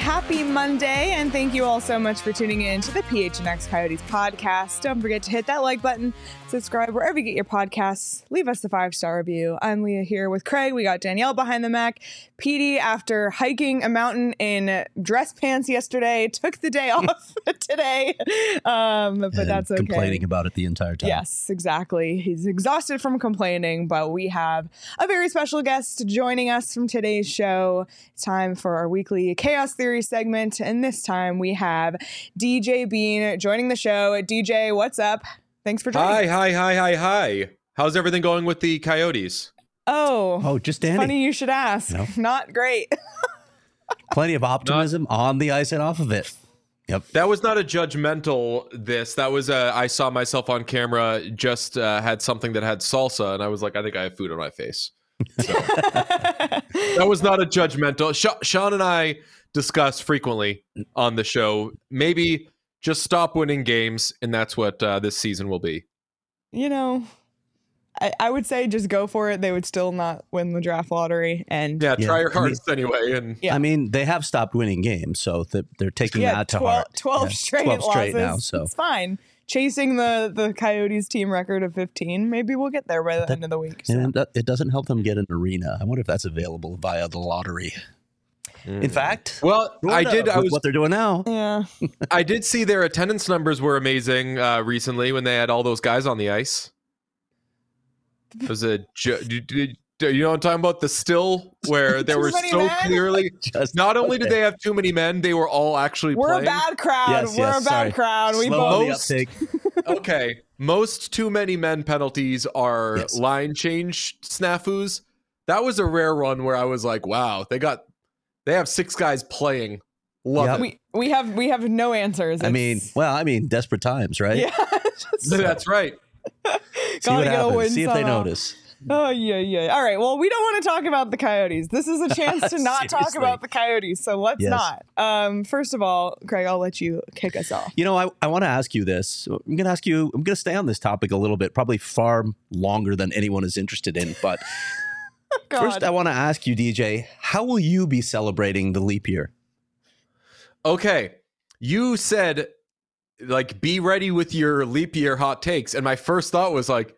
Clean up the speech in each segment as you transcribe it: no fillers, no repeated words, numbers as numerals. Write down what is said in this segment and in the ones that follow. happy Monday, and thank you all so much for tuning in to the PHNX Coyotes podcast. Don't forget to hit that like button, subscribe wherever you get your podcasts, leave us the 5-star review. I'm Leah here with Craig. We got Danielle behind the Mac. Petey, after hiking a mountain in dress pants yesterday, took the day off today, but and that's okay. Complaining about it the entire time. Yes, exactly. He's exhausted from complaining, but we have a very special guest joining us from today's show. It's time for our weekly Chaos Theory segment, and this time we have DJ Bean joining the show. DJ, what's up? Thanks for joining us. Hi. How's everything going with the Coyotes? Oh, just Danny. Funny you should ask. No. Not great. Plenty of optimism on the ice and off of it. Yep. That was not a judgmental this. That was I saw myself on camera, just had something that had salsa, and I was like, I think I have food on my face. So. That was not a judgmental. Sean and I discuss frequently on the show, maybe just stop winning games, and that's what this season will be. You know, I would say just go for it. They would still not win the draft lottery, and try your hardest anyway. And I mean, they have stopped winning games, so they're taking that to heart. 12 straight losses now, so it's fine. Chasing the Coyotes team record of 15. Maybe we'll get there by the end of the week. So. And it doesn't help them get an arena. I wonder if that's available via the lottery. In fact, well, what they're doing now. Yeah, I did see their attendance numbers were amazing recently when they had all those guys on the ice. It was you know what I'm talking about? The still where there were so men? Clearly. Not only did they have too many men, they were all actually playing. We're a bad crowd. We're a bad crowd. We both. Okay. Most too many men penalties are line change snafus. That was a rare one where I was like, wow, they have six guys playing. Love it. We have no answers. I mean, desperate times, right? Yeah. That's right. See if they notice. Oh, yeah. All right. Well, we don't want to talk about the Coyotes. This is a chance to not talk about the Coyotes, so let's not. First of all, Craig, I'll let you kick us off. You know, I want to ask you this. I'm going to stay on this topic a little bit, probably far longer than anyone is interested in. But first, I want to ask you, DJ, how will you be celebrating the leap year? Okay. You said, like, be ready with your leap year hot takes. And my first thought was, like,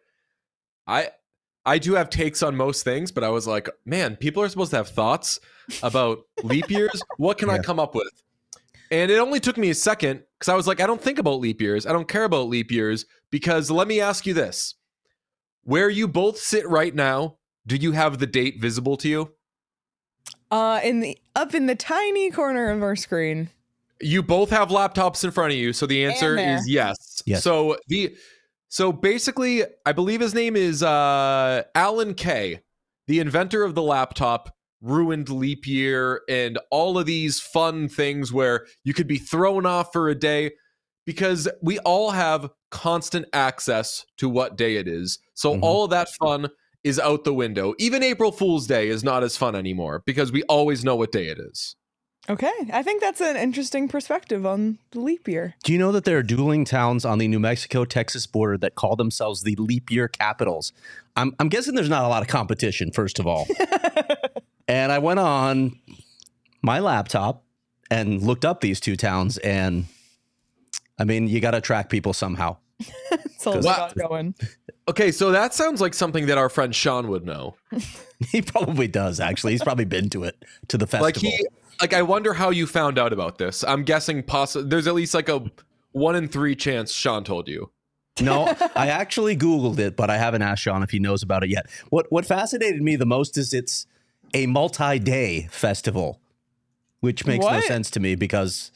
I do have takes on most things, but I was like, man, people are supposed to have thoughts about leap years. What can I come up with? And it only took me a second because I was like, I don't think about leap years. I don't care about leap years because let me ask you this. Where you both sit right now, do you have the date visible to you? Up in the tiny corner of our screen. You both have laptops in front of you. So the answer is yes. So basically, I believe his name is Alan Kay, the inventor of the laptop, ruined leap year and all of these fun things where you could be thrown off for a day because we all have constant access to what day it is. So all of that fun is out the window. Even April Fool's Day is not as fun anymore because we always know what day it is. Okay, I think that's an interesting perspective on the leap year. Do you know that there are dueling towns on the New Mexico-Texas border that call themselves the leap year capitals? I'm guessing there's not a lot of competition, first of all. And I went on my laptop and looked up these two towns, and I mean, you got to track people somehow. It's all about going. Okay, so that sounds like something that our friend Sean would know. He probably does, actually. He's probably been to it, to the festival. Like, I wonder how you found out about this. I'm guessing there's at least like a 1 in 3 chance Sean told you. No, I actually Googled it, but I haven't asked Sean if he knows about it yet. What fascinated me the most is it's a multi-day festival, which makes no sense to me because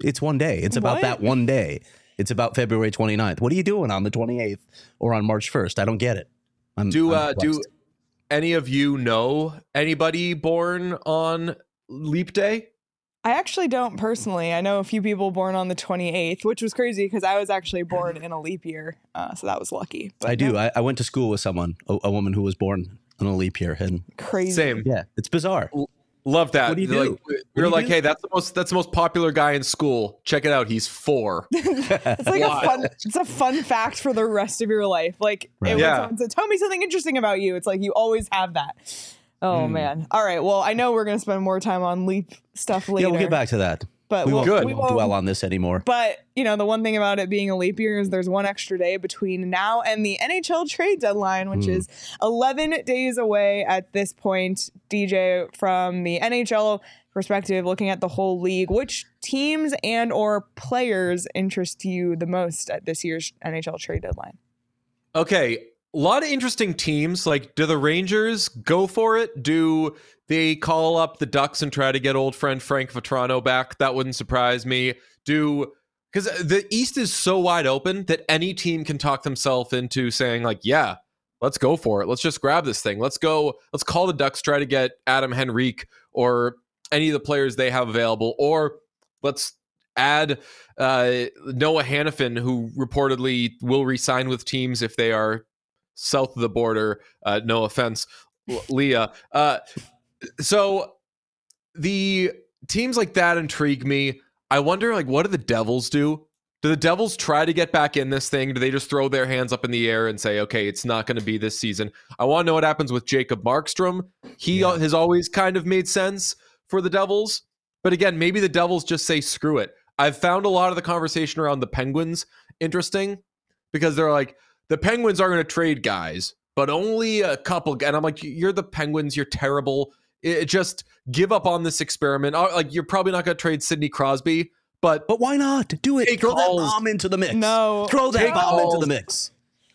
it's one day. It's about that one day. It's about February 29th. What are you doing on the 28th or on March 1st? I don't get it. Do any of you know anybody born on Leap Day? I actually don't personally. I know a few people born on the 28th, which was crazy because I was actually born in a leap year. So that was lucky. But I do. No. I went to school with someone, a woman who was born on a leap year. And crazy. Same. Yeah. It's bizarre. Love that. What do you do? Hey, that's the most popular guy in school. Check it out. He's 4. It's like it's a fun fact for the rest of your life. Like when someone says, tell me something interesting about you. It's like you always have that. Oh, man. All right. Well, I know we're going to spend more time on Leap stuff later. Yeah, we'll get back to that. But we won't dwell on this anymore. But, you know, the one thing about it being a leap year is there's one extra day between now and the NHL trade deadline, which is 11 days away at this point. DJ, from the NHL perspective, looking at the whole league, which teams and or players interest you the most at this year's NHL trade deadline? Okay. A lot of interesting teams. Like, do the Rangers go for it? Do they call up the Ducks and try to get old friend Frank Vetrano back? That wouldn't surprise me. Because the East is so wide open that any team can talk themselves into saying, like, yeah, let's go for it. Let's just grab this thing. Let's go. Let's call the Ducks, try to get Adam Henrique or any of the players they have available. Or let's add Noah Hanifin, who reportedly will re-sign with teams if they are south of the border, no offense, Leah. So the teams like that intrigue me. I wonder, like, what do the Devils do? Do the Devils try to get back in this thing? Do they just throw their hands up in the air and say, okay, it's not going to be this season? I want to know what happens with Jacob Markstrom. He has always kind of made sense for the Devils. But again, maybe the Devils just say, screw it. I've found a lot of the conversation around the Penguins interesting because they're like, the Penguins are going to trade guys, but only a couple. And I'm like, you're the Penguins. You're terrible. Just give up on this experiment. Like, you're probably not going to trade Sidney Crosby, but why not do it? Throw that bomb into the mix. No, throw that bomb into the mix.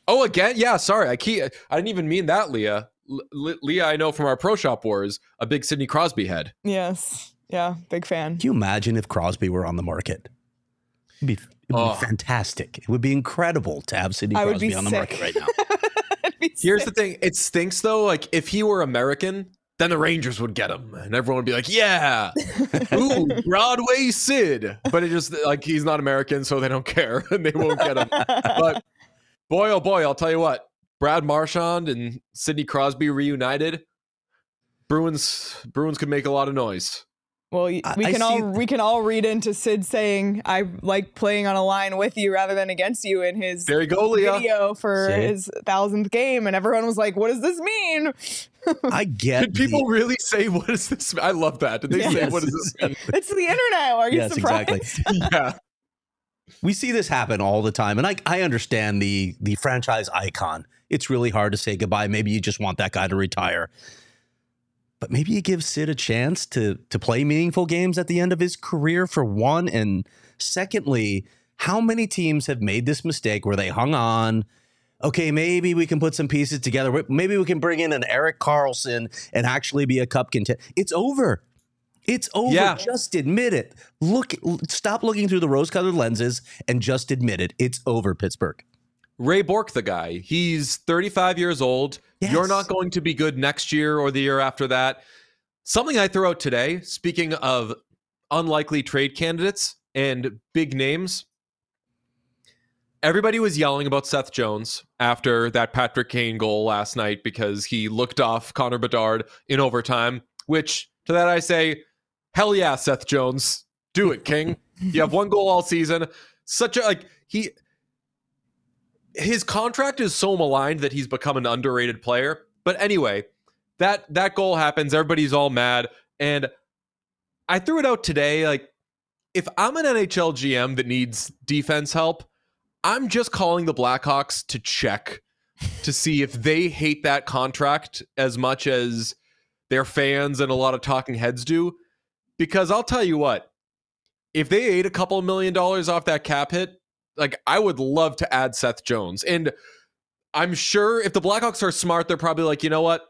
Oh, again. Yeah. Sorry. I didn't even mean that, Leah. Leah, I know from our Pro Shop Wars, a big Sidney Crosby head. Yes. Yeah. Big fan. Can you imagine if Crosby were on the market? It'd be fantastic. It would be incredible to have Sidney Crosby on the market right now. Here's the thing. It stinks, though. Like, if he were American, then the Rangers would get him. And everyone would be like, yeah, ooh, Broadway Sid. But it just, like, he's not American, so they don't care. And they won't get him. But boy, oh boy, I'll tell you what. Brad Marchand and Sidney Crosby reunited. Bruins could make a lot of noise. Well, we can all read into Sid saying, I like playing on a line with you rather than against you in his video for his 1,000th game. And everyone was like, what does this mean? I get it. Did people really say, what does this mean? I love that. Did they say, what does this mean? It's the internet. Are you surprised? Exactly. Yeah. We see this happen all the time. And I understand the franchise icon. It's really hard to say goodbye. Maybe you just want that guy to retire. But maybe you give Sid a chance to play meaningful games at the end of his career, for one. And secondly, how many teams have made this mistake where they hung on? Okay, maybe we can put some pieces together. Maybe we can bring in an Erik Karlsson and actually be a cup contender. It's over. It's over. Yeah. Just admit it. Stop looking through the rose-colored lenses and just admit it. It's over, Pittsburgh. Ray Bourque, the guy, he's 35 years old. Yes. You're not going to be good next year or the year after that. Something I throw out today, speaking of unlikely trade candidates and big names, everybody was yelling about Seth Jones after that Patrick Kane goal last night because he looked off Connor Bedard in overtime, which to that I say, hell yeah, Seth Jones, do it, King. You have one goal all season. His contract is so maligned that he's become an underrated player. But anyway, that goal happens. Everybody's all mad. And I threw it out today. Like, if I'm an NHL GM that needs defense help, I'm just calling the Blackhawks to check to see if they hate that contract as much as their fans and a lot of talking heads do. Because I'll tell you what, if they ate a couple $1 million off that cap hit, like, I would love to add Seth Jones. And I'm sure if the Blackhawks are smart, they're probably like, you know what?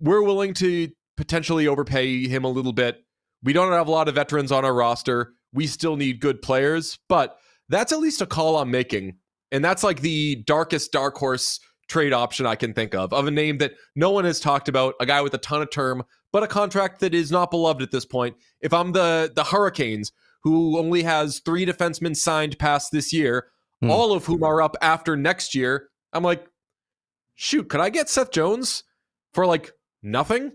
We're willing to potentially overpay him a little bit. We don't have a lot of veterans on our roster. We still need good players. But that's at least a call I'm making. And that's like the darkest dark horse trade option I can think of a name that no one has talked about, a guy with a ton of term, but a contract that is not beloved at this point. If I'm the Hurricanes, who only has 3 defensemen signed past this year, all of whom are up after next year, I'm like, shoot, could I get Seth Jones for, like, nothing?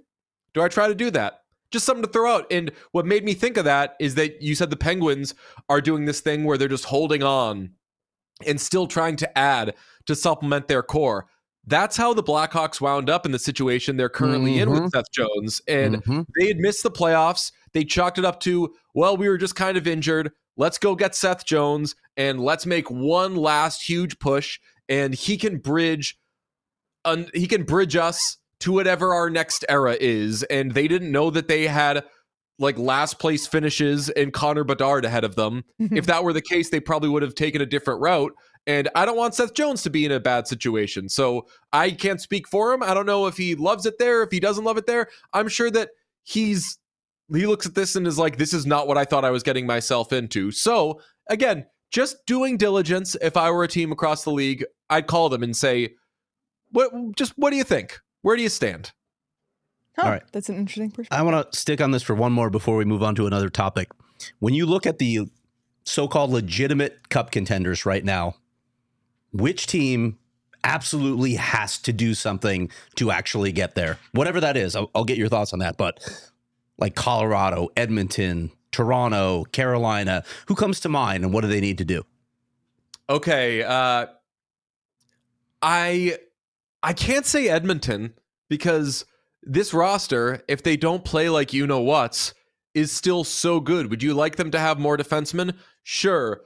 Do I try to do that? Just something to throw out. And what made me think of that is that you said the Penguins are doing this thing where they're just holding on and still trying to add to supplement their core. That's how the Blackhawks wound up in the situation they're currently in with Seth Jones. And they had missed the playoffs. They chalked it up to, well, we were just kind of injured. Let's go get Seth Jones and let's make one last huge push. And he can bridge us to whatever our next era is. And they didn't know that they had like last place finishes and Connor Bedard ahead of them. If that were the case, they probably would have taken a different route. And I don't want Seth Jones to be in a bad situation. So I can't speak for him. I don't know if he loves it there, if he doesn't love it there. I'm sure that he looks at this and is like, this is not what I thought I was getting myself into. So again, just doing diligence. If I were a team across the league, I'd call them and say, what do you think? Where do you stand? Huh, all right. That's an interesting perspective. I want to stick on this for one more before we move on to another topic. When you look at the so-called legitimate cup contenders right now, which team absolutely has to do something to actually get there? Whatever that is, I'll get your thoughts on that. But like Colorado, Edmonton, Toronto, Carolina, who comes to mind and what do they need to do? Okay. I can't say Edmonton because this roster, if they don't play like you-know-whats, is still so good. Would you like them to have more defensemen? Sure.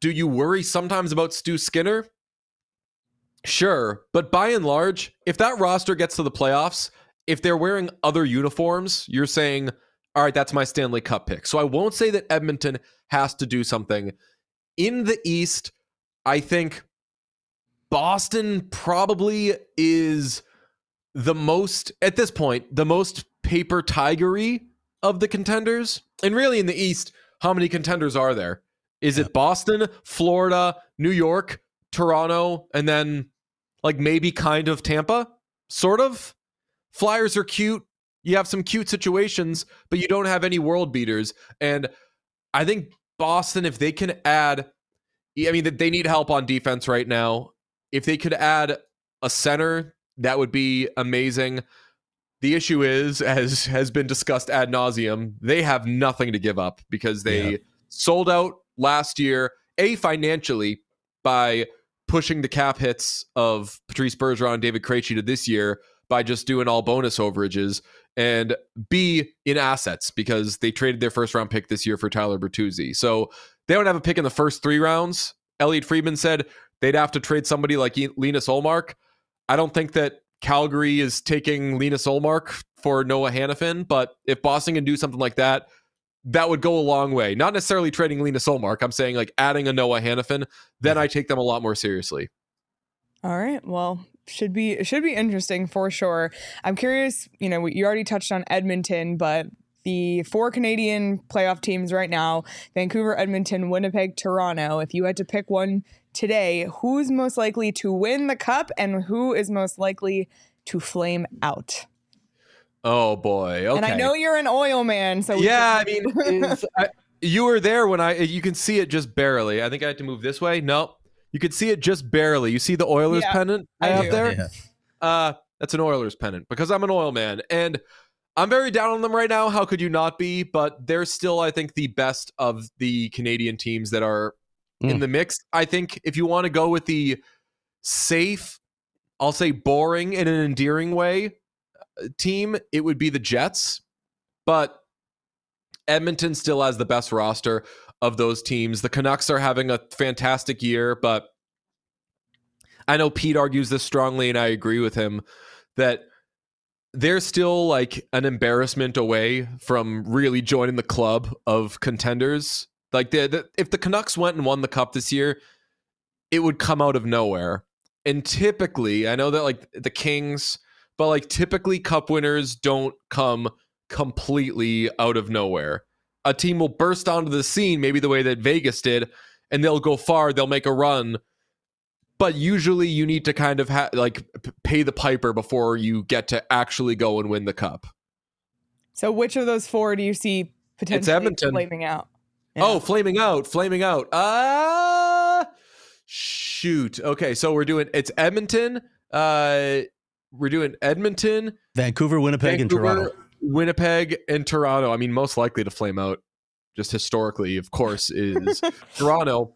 Do you worry sometimes about Stu Skinner? Sure. But by and large, if that roster gets to the playoffs, if they're wearing other uniforms, you're saying, all right, that's my Stanley Cup pick. So I won't say that Edmonton has to do something. In the East, I think Boston probably is the most, at this point, the most paper tigery of the contenders. And really in the East, how many contenders are there? Is it Boston, Florida, New York, Toronto, and then like maybe kind of Tampa? Sort of. Flyers are cute. You have some cute situations, but you don't have any world beaters. And I think Boston, if they can add, I mean, they need help on defense right now. If they could add a center, that would be amazing. The issue is, as has been discussed ad nauseum, they have nothing to give up because they sold out last year, financially, by pushing the cap hits of Patrice Bergeron and David Krejci to this year by just doing all bonus overages, and B, in assets because they traded their first round pick this year for Tyler Bertuzzi. So they don't have a pick in the first three rounds. Elliot Friedman said they'd have to trade somebody like Lena Solmark. I don't think that Calgary is taking Lena Solmark for Noah Hanifin, but if Boston can do something like that, that would go a long way. Not necessarily trading Lena Solmark. I'm saying like adding a Noah Hanifin, then I take them a lot more seriously. All right. Well, should be interesting for sure. I'm curious, you know, you already touched on Edmonton, but the four Canadian playoff teams right now, Vancouver, Edmonton, Winnipeg, Toronto, if you had to pick one today, who's most likely to win the cup and who is most likely to flame out? Oh boy! Okay. And I know you're an oil man, so you were there when you can see it just barely. I think I had to move this way. No, you could see it just barely. You see the Oilers pennant I have there. Yeah. That's an Oilers pennant because I'm an oil man and I'm very down on them right now. How could you not be? But they're still, I think, the best of the Canadian teams that are in the mix. I think if you want to go with the safe, I'll say boring in an endearing way, team, it would be the Jets, but Edmonton still has the best roster of those teams. The Canucks are having a fantastic year, but I know Pete argues this strongly, and I agree with him that they're still like an embarrassment away from really joining the club of contenders. Like if the Canucks went and won the cup this year, it would come out of nowhere. And typically, I know that like the Kings, but like typically cup winners don't come completely out of nowhere. A team will burst onto the scene, maybe the way that Vegas did, and they'll go far, they'll make a run. But usually you need to kind of pay the piper before you get to actually go and win the cup. So which of those four do you see potentially flaming out? Yeah. Oh, flaming out. Shoot. Okay, so it's Edmonton. We're doing Edmonton, Vancouver, Winnipeg, and Toronto. I mean, most likely to flame out just historically, of course, is Toronto,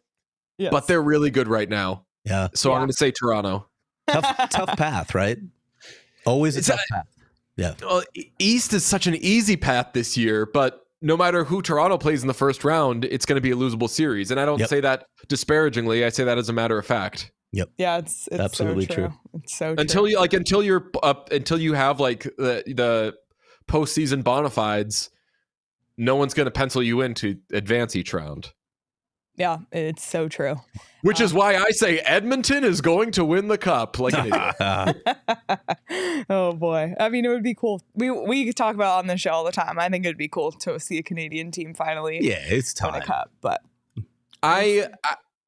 but they're really good right now. Yeah. So I'm going to say Toronto. Tough path, right? Always a tough path. Yeah. Well, East is such an easy path this year, but no matter who Toronto plays in the first round, it's going to be a losable series. And I don't say that disparagingly. I say that as a matter of fact. Yep. Yeah, it's absolutely so true. It's so true. Until you have the postseason bona fides, no one's going to pencil you in to advance each round. Yeah, it's so true. Which is why I say Edmonton is going to win the cup like an idiot. Oh, boy. I mean, it would be cool. We talk about on the show all the time. I think it would be cool to see a Canadian team finally win a cup. But I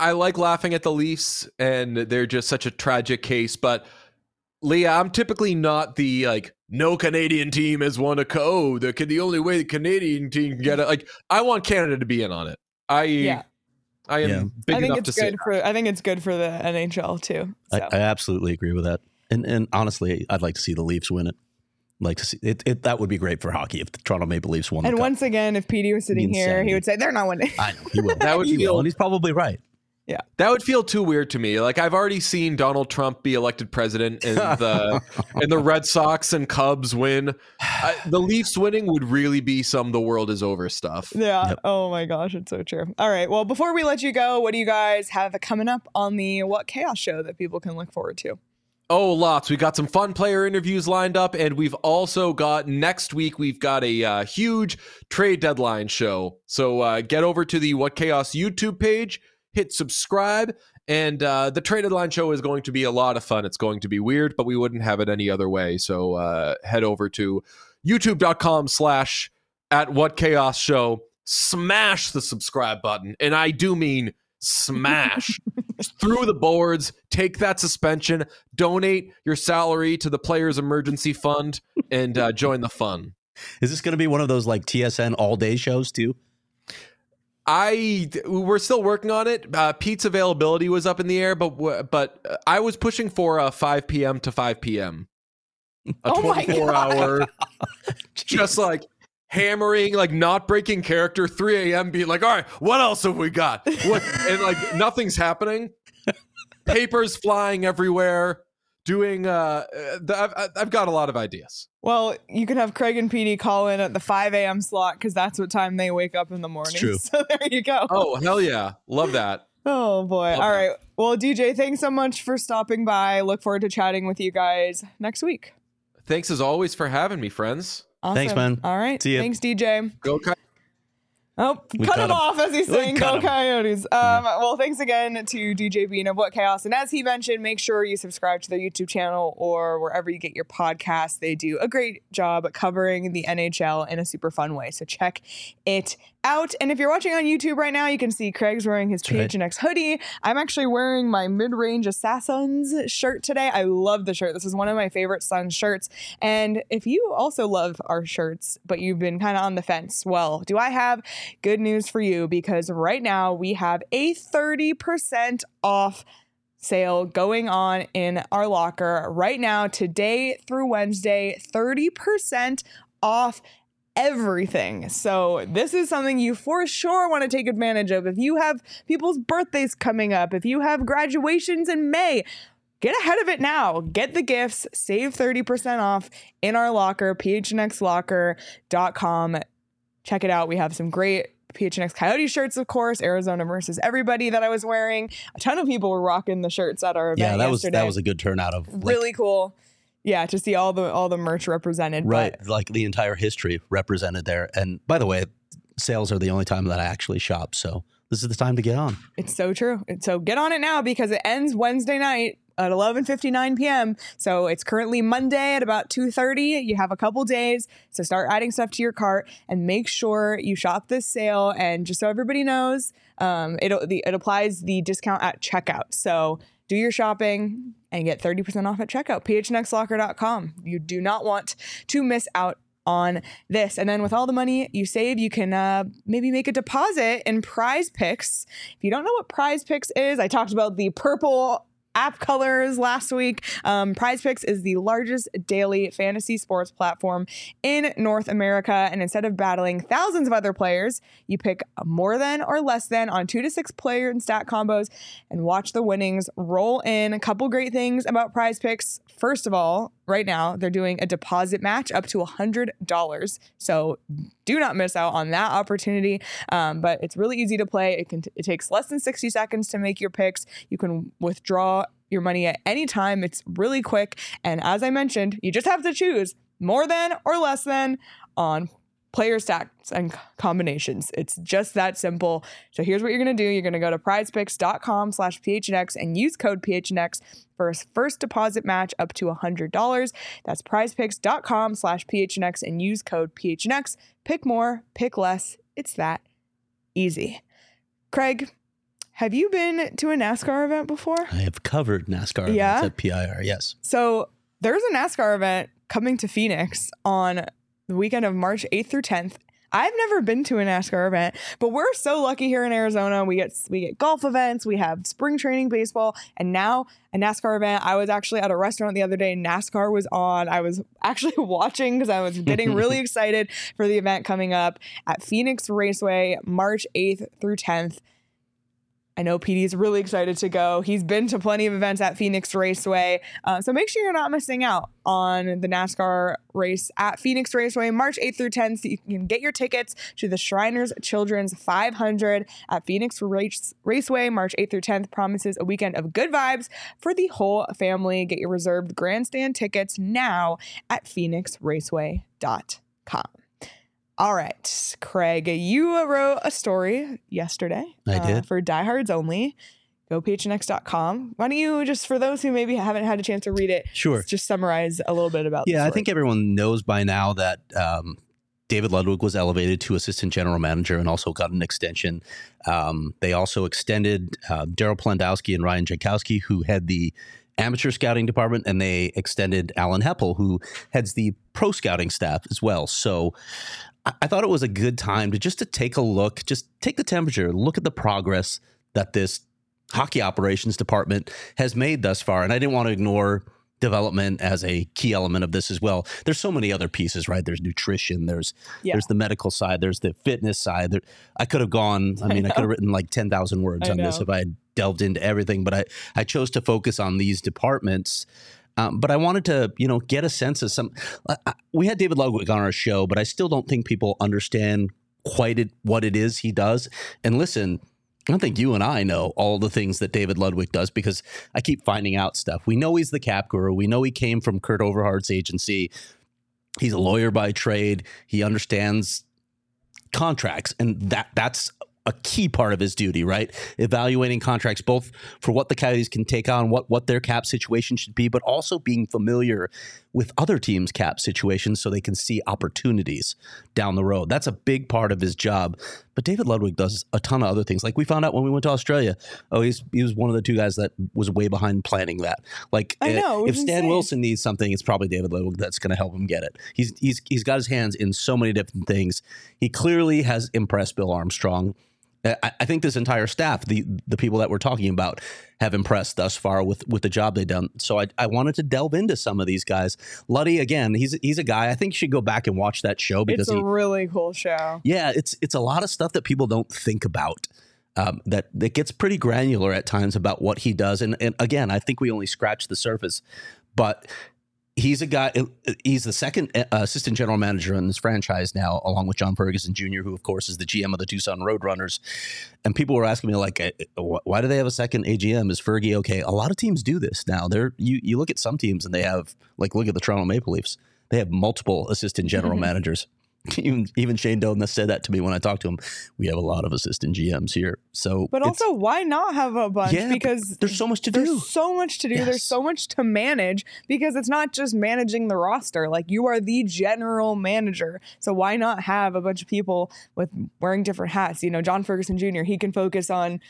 like laughing at the Leafs, and they're just such a tragic case. But, Leah, I'm typically not the, no Canadian team has won a cup. Oh, the only way the Canadian team can get it. I want Canada to be in on it. I think it's good for the NHL too. So. I absolutely agree with that, and honestly, I'd like to see the Leafs win it. Like to see it that would be great for hockey if the Toronto Maple Leafs won. And once again, if PD was sitting here, he would say they're not winning. I know he will. That would feel, and he's probably right. Yeah, that would feel too weird to me. Like I've already seen Donald Trump be elected president, and the Red Sox and Cubs win. The Leafs winning would really be some "the world is over" stuff. Yeah. Yep. Oh my gosh, it's so true. All right. Well, before we let you go, what do you guys have coming up on the What Chaos show that people can look forward to? Oh, lots. We got some fun player interviews lined up, and we've also got next week. We've got a huge trade deadline show. So get over to the What Chaos YouTube page. Hit subscribe, and the trade deadline show is going to be a lot of fun. It's going to be weird, but we wouldn't have it any other way. So head over to youtube.com/@whatchaosshow. Smash the subscribe button, and I do mean smash. Through the boards, take that suspension, donate your salary to the Players Emergency Fund, and join the fun. Is this going to be one of those like TSN all-day shows too? We're still working on it. Pete's availability was up in the air, but I was pushing for a 5 p.m. to 5 p.m. a 24-hour, just like hammering, like not breaking character. 3 a.m. being like, all right, what else have we got? And like nothing's happening. Papers flying everywhere. Doing I've got a lot of ideas. Well, you can have Craig and PD call in at the 5 a.m. slot because that's what time they wake up in the morning. It's true. So there you go. Oh, hell yeah. Love that. Oh, boy. Love all that. Right. Well, DJ, thanks so much for stopping by. Look forward to chatting with you guys next week. Thanks as always for having me, friends. Awesome. Thanks, man. All right. See you. Thanks, DJ. Go Coyotes. Oh, we cut him off as he's saying go Coyotes. Well, thanks again to DJ Bean of What Chaos. And as he mentioned, make sure you subscribe to their YouTube channel or wherever you get your podcasts. They do a great job covering the NHL in a super fun way. So check it out. And if you're watching on YouTube right now, you can see Craig's wearing his PHNX hoodie. I'm actually wearing my mid-range Assassins shirt today. I love the shirt. This is one of my favorite Suns shirts. And if you also love our shirts, but you've been kind of on the fence, well, do I have good news for you, because right now we have a 30% off sale going on in our locker right now, today through Wednesday, 30% off everything. So this is something you for sure want to take advantage of. If you have people's birthdays coming up, if you have graduations in May, get ahead of it now. Get the gifts, save 30% off in our locker, phnxlocker.com. Check it out. We have some great PHNX Coyote shirts, of course, Arizona versus everybody that I was wearing. A ton of people were rocking the shirts at our event yesterday. That was a good turnout of really cool. Yeah, to see all the merch represented. Right, like the entire history represented there. And by the way, sales are the only time that I actually shop, so this is the time to get on. It's so true. So get on it now because it ends Wednesday night at 11:59 p.m. So it's currently Monday at about 2:30. You have a couple days, so start adding stuff to your cart and make sure you shop this sale. And just so everybody knows, it applies the discount at checkout. So do your shopping and get 30% off at checkout. phnxlocker.com. You do not want to miss out on this. And then with all the money you save, you can maybe make a deposit in Prize Picks. If you don't know what Prize Picks is, I talked about the purple app colors last week. PrizePicks is the largest daily fantasy sports platform in North America, and instead of battling thousands of other players, you pick more than or less than on 2 to 6 player and stat combos and watch the winnings roll in. A couple great things about PrizePicks. First of all, right now, they're doing a deposit match up to $100. So do not miss out on that opportunity. But it's really easy to play. It takes less than 60 seconds to make your picks. You can withdraw your money at any time. It's really quick. And as I mentioned, you just have to choose more than or less than on player stacks and combinations. It's just that simple. So here's what you're going to do. You're going to go to prizepicks.com/PHNX and use code PHNX for a first deposit match up to $100. That's prizepicks.com/PHNX and use code PHNX. Pick more, pick less. It's that easy. Craig, have you been to a NASCAR event before? I have covered NASCAR events at PIR, yes. So there's a NASCAR event coming to Phoenix on the weekend of March 8th through 10th. I've never been to a NASCAR event, but we're so lucky here in Arizona. We get golf events, we have spring training baseball, and now a NASCAR event. I was actually at a restaurant the other day. NASCAR was on. I was actually watching because I was getting really excited for the event coming up at Phoenix Raceway, March 8th through 10th. I know PD's really excited to go. He's been to plenty of events at Phoenix Raceway. So make sure you're not missing out on the NASCAR race at Phoenix Raceway, March 8th through 10th. So you can get your tickets to the Shriners Children's 500 at Phoenix Raceway, March 8th through 10th. Promises a weekend of good vibes for the whole family. Get your reserved grandstand tickets now at phoenixraceway.com. All right, Craig, you wrote a story yesterday. I did. For Diehards Only. Go phnx.com. Why don't you, just for those who maybe haven't had a chance to read it, sure, just summarize a little bit about the story. I think everyone knows by now that David Ludwig was elevated to assistant general manager and also got an extension. They also extended Daryl Plandowski and Ryan Jankowski, who had the amateur scouting department, and they extended Alan Heppel, who heads the pro scouting staff as well. So I thought it was a good time to take a look, just take the temperature, look at the progress that this hockey operations department has made thus far. And I didn't want to ignore development as a key element of this as well. There's so many other pieces, right? There's nutrition, there's the medical side, there's the fitness side. I could have written like 10,000 words on this if I had delved into everything, but I chose to focus on these departments. But I wanted to, get a sense of some. We had David Ludwig on our show, but I still don't think people understand quite what it is he does. And listen, I don't think you and I know all the things that David Ludwig does, because I keep finding out stuff. We know he's the cap guru. We know he came from Kurt Overhart's agency. He's a lawyer by trade. He understands contracts, and that's a key part of his duty, right? Evaluating contracts, both for what the Coyotes can take on, what their cap situation should be, but also being familiar with other teams' cap situations so they can see opportunities down the road. That's a big part of his job. But David Ludwig does a ton of other things. Like we found out when we went to Australia, he was one of the two guys that was way behind planning that. Like I know, if Stan Wilson needs something, it's probably David Ludwig that's going to help him get it. He's got his hands in so many different things. He clearly has impressed Bill Armstrong. I think this entire staff, the people that we're talking about, have impressed thus far with the job they've done. So I wanted to delve into some of these guys. Luddy, again, he's a guy I think you should go back and watch that show, because it's a really cool show. Yeah, it's a lot of stuff that people don't think about. That gets pretty granular at times about what he does. And again, I think we only scratched the surface, but he's a guy. He's the second assistant general manager in this franchise now, along with John Ferguson Jr., who, of course, is the GM of the Tucson Roadrunners. And people were asking me, like, why do they have a second AGM? Is Fergie okay? A lot of teams do this now. You look at some teams and they have, like, look at the Toronto Maple Leafs. They have multiple assistant general managers. Even Shane Doan said that to me when I talked to him. We have a lot of assistant GMs here. So, but also, why not have a bunch? Yeah, because there's so much to do. There's so much to do. Yes. There's so much to manage, because it's not just managing the roster. Like, you are the general manager. So why not have a bunch of people wearing different hats? John Ferguson Jr., he can focus on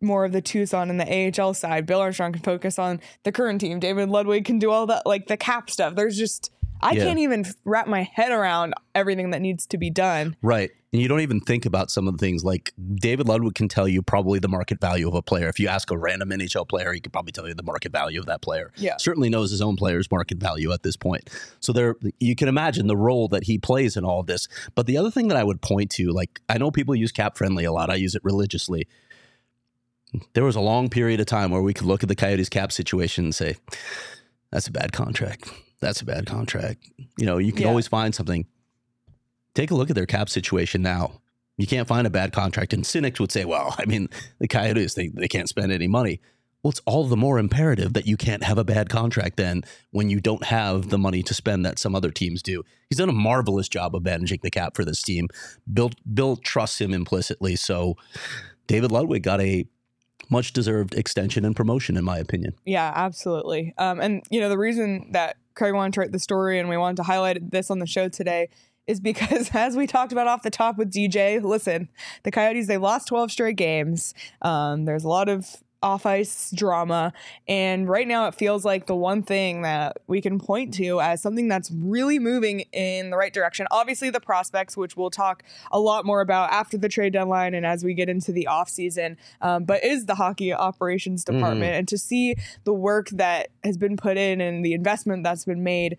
more of the Tucson and the AHL side. Bill Armstrong can focus on the current team. David Ludwig can do all that, like the cap stuff. There's just I can't even wrap my head around everything that needs to be done. Right. And you don't even think about some of the things, like David Ludwig can tell you probably the market value of a player. If you ask a random NHL player, he could probably tell you the market value of that player. Yeah. Certainly knows his own player's market value at this point. So there, you can imagine the role that he plays in all of this. But the other thing that I would point to, like, I know people use cap friendly a lot. I use it religiously. There was a long period of time where we could look at the Coyotes cap situation and say, that's a bad contract. That's a bad contract. You know, you can always find something. Take a look at their cap situation now. You can't find a bad contract. And cynics would say, well, I mean, the Coyotes, they can't spend any money. Well, it's all the more imperative that you can't have a bad contract then when you don't have the money to spend that some other teams do. He's done a marvelous job of managing the cap for this team. Bill trusts him implicitly. So David Ludwig got a much-deserved extension and promotion, in my opinion. Yeah, absolutely. And, you know, the reason that Craig wanted to write the story and we wanted to highlight this on the show today is because, as we talked about off the top with DJ, listen, the Coyotes, they lost 12 straight games. There's a lot of off-ice drama. And right now it feels like the one thing that we can point to as something that's really moving in the right direction. Obviously, the prospects, which we'll talk a lot more about after the trade deadline and as we get into the offseason, but is the hockey operations department. And to see the work that has been put in and the investment that's been made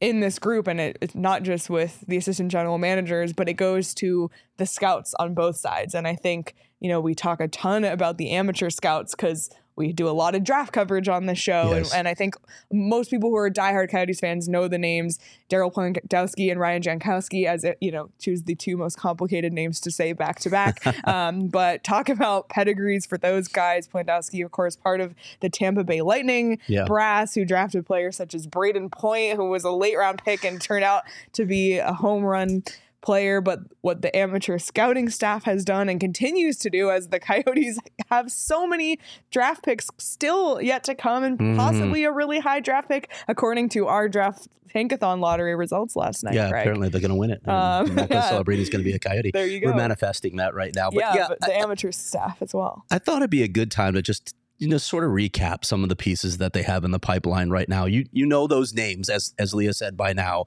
in this group, and it's not just with the assistant general managers, but it goes to the scouts on both sides. And I think, you know, we talk a ton about the amateur scouts because we do a lot of draft coverage on this show. Yes. And I think most people who are diehard Coyotes fans know the names Daryl Plandowski and Ryan Jankowski, as, you know, choose the two most complicated names to say back to back. But talk about pedigrees for those guys. Plandowski, of course, part of the Tampa Bay Lightning brass, who drafted players such as Braden Point, who was a late round pick and turned out to be a home run player. But what the amateur scouting staff has done and continues to do, as the Coyotes have so many draft picks still yet to come, and possibly a really high draft pick according to our draft Hankathon lottery results last night. Yeah, Craig. Apparently they're going to win it. Celebrini's going to be a Coyote. There you go. We're manifesting that right now. But but the amateur staff as well. I thought it'd be a good time to just, you know, sort of recap some of the pieces that they have in the pipeline right now. You know those names, as Leah said, by now.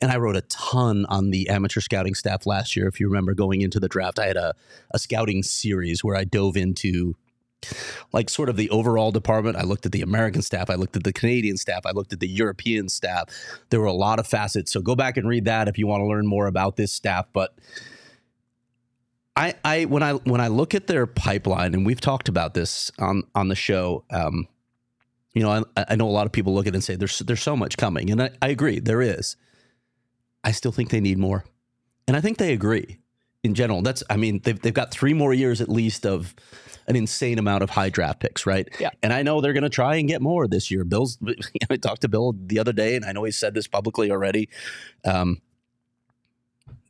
And I wrote a ton on the amateur scouting staff last year. If you remember going into the draft, I had a scouting series where I dove into like sort of the overall department. I looked at the American staff. I looked at the Canadian staff. I looked at the European staff. There were a lot of facets. So go back and read that if you want to learn more about this staff. But when I look at their pipeline, and we've talked about this on the show, you know, I know a lot of people look at it and say there's so much coming, and I agree there is. I still think they need more, and I think they agree in general. They've got 3 more years at least of an insane amount of high draft picks, right? Yeah. And I know they're going to try and get more this year. I talked to Bill the other day, and I know he said this publicly already.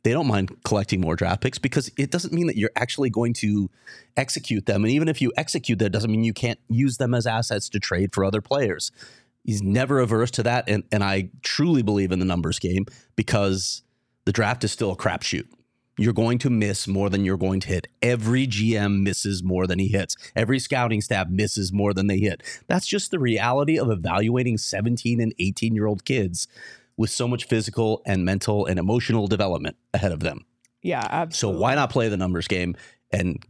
They don't mind collecting more draft picks because it doesn't mean that you're actually going to execute them. And even if you execute them, it doesn't mean you can't use them as assets to trade for other players. He's never averse to that. And I truly believe in the numbers game because the draft is still a crapshoot. You're going to miss more than you're going to hit. Every GM misses more than he hits. Every scouting staff misses more than they hit. That's just the reality of evaluating 17 and 18-year-old kids with so much physical and mental and emotional development ahead of them. Yeah, absolutely. So why not play the numbers game and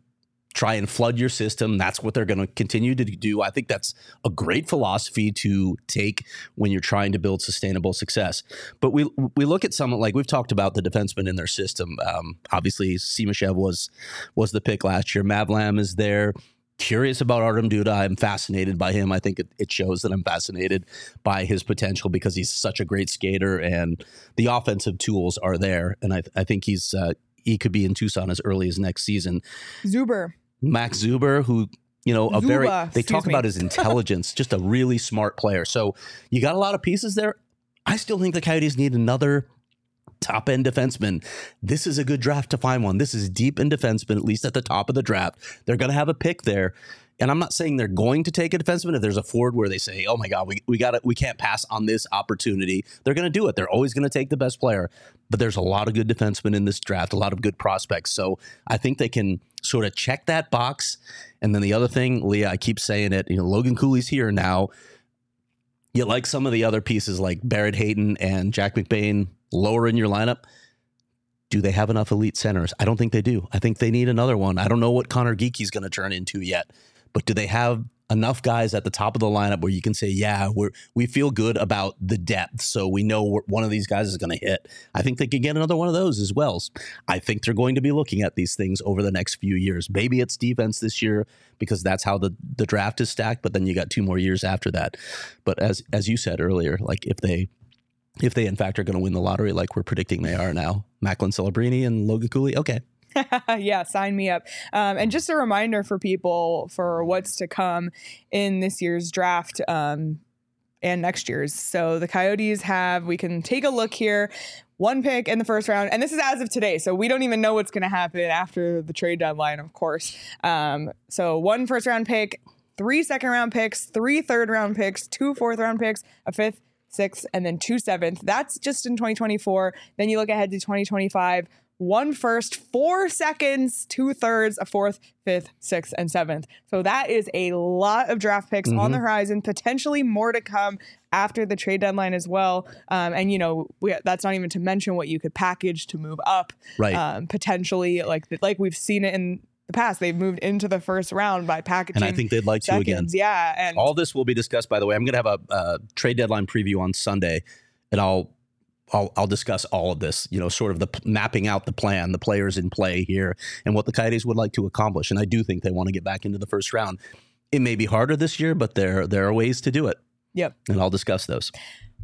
try and flood your system? That's what they're going to continue to do. I think that's a great philosophy to take when you're trying to build sustainable success. But we look at someone like, we've talked about the defensemen in their system. Obviously, Simashev was the pick last year. Mavlam is there. Curious about Artem Duda. I'm fascinated by him. I think it shows that I'm fascinated by his potential because he's such a great skater and the offensive tools are there. And I think he could be in Tucson as early as next season. Max Zuber, who, you know, they talk about his intelligence, just a really smart player. So you got a lot of pieces there. I still think the Coyotes need another top end defenseman. This is a good draft to find one. This is deep in defenseman, at least at the top of the draft. They're going to have a pick there. And I'm not saying they're going to take a defenseman. If there's a forward where they say, oh my God, we can't pass on this opportunity, they're going to do it. They're always going to take the best player. But there's a lot of good defensemen in this draft, a lot of good prospects. So I think they can sort of check that box. And then the other thing, Leah, I keep saying it, you know, Logan Cooley's here now. You like some of the other pieces like Barrett Hayton and Jack McBain lower in your lineup. Do they have enough elite centers? I don't think they do. I think they need another one. I don't know what Connor Geeky's going to turn into yet, but do they have enough guys at the top of the lineup where you can say, yeah, we feel good about the depth, so we know one of these guys is going to hit? I think they could get another one of those as well. I think they're going to be looking at these things over the next few years. Maybe it's defense this year because that's how the draft is stacked, but then you got 2 more years after that. But as you said earlier, like if they in fact are going to win the lottery like we're predicting they are now, Macklin Celebrini and Logan Cooley, okay. Yeah, sign me up. And just a reminder for people for what's to come in this year's draft and next year's. So the Coyotes have, we can take a look here, 1 pick in the first round. And this is as of today, so we don't even know what's going to happen after the trade deadline, of course. So 1 first-round pick, 3 second-round picks, 3 third-round picks, 2 fourth-round picks, a 5th, 6th, and then 2 7th. That's just in 2024. Then you look ahead to 2025. 1 first, 4 seconds, 2 thirds, a 4th, 5th, 6th, and 7th. So that is a lot of draft picks on the horizon, potentially more to come after the trade deadline as well. And, you know, that's not even to mention what you could package to move up, right? Potentially, like we've seen it in the past. They've moved into the first round by packaging. And I think they'd like seconds. To again. Yeah. And all this will be discussed, by the way. I'm going to have a trade deadline preview on Sunday, and I'll discuss all of this, you know, sort of the mapping out the plan, the players in play here, and what the Coyotes would like to accomplish. And I do think they want to get back into the first round. It may be harder this year, but there are ways to do it. Yep. And I'll discuss those.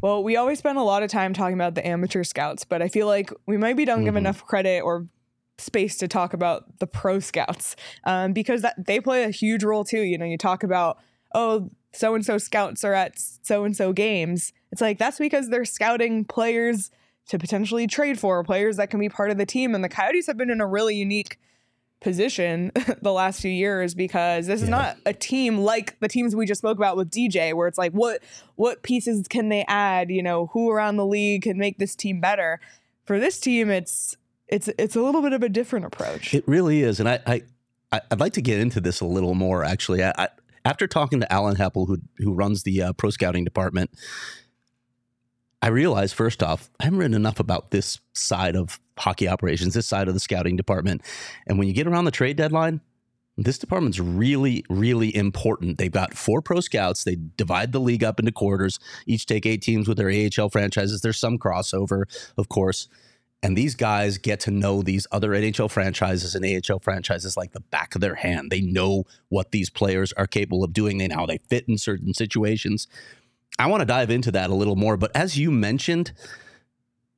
Well, we always spend a lot of time talking about the amateur scouts, but I feel like we maybe don't give enough credit or space to talk about the pro scouts because they play a huge role too. You know, you talk about, oh, so-and-so scouts are at so-and-so games. It's like, that's because they're scouting players to potentially trade for, players that can be part of the team. And the Coyotes have been in a really unique position the last few years because this is not a team like the teams we just spoke about with DJ, where it's like, what pieces can they add? You know, who around the league can make this team better? For this team, it's a little bit of a different approach. It really is. And I'd like to get into this a little more, actually. After talking to Alan Heppel, who runs the pro scouting department, I realized, first off, I haven't written enough about this side of hockey operations, this side of the scouting department. And when you get around the trade deadline, this department's really, really important. They've got 4 pro scouts. They divide the league up into quarters, each take 8 teams with their AHL franchises. There's some crossover, of course. And these guys get to know these other NHL franchises and AHL franchises like the back of their hand. They know what these players are capable of doing. They know how they fit in certain situations. I want to dive into that a little more, but as you mentioned,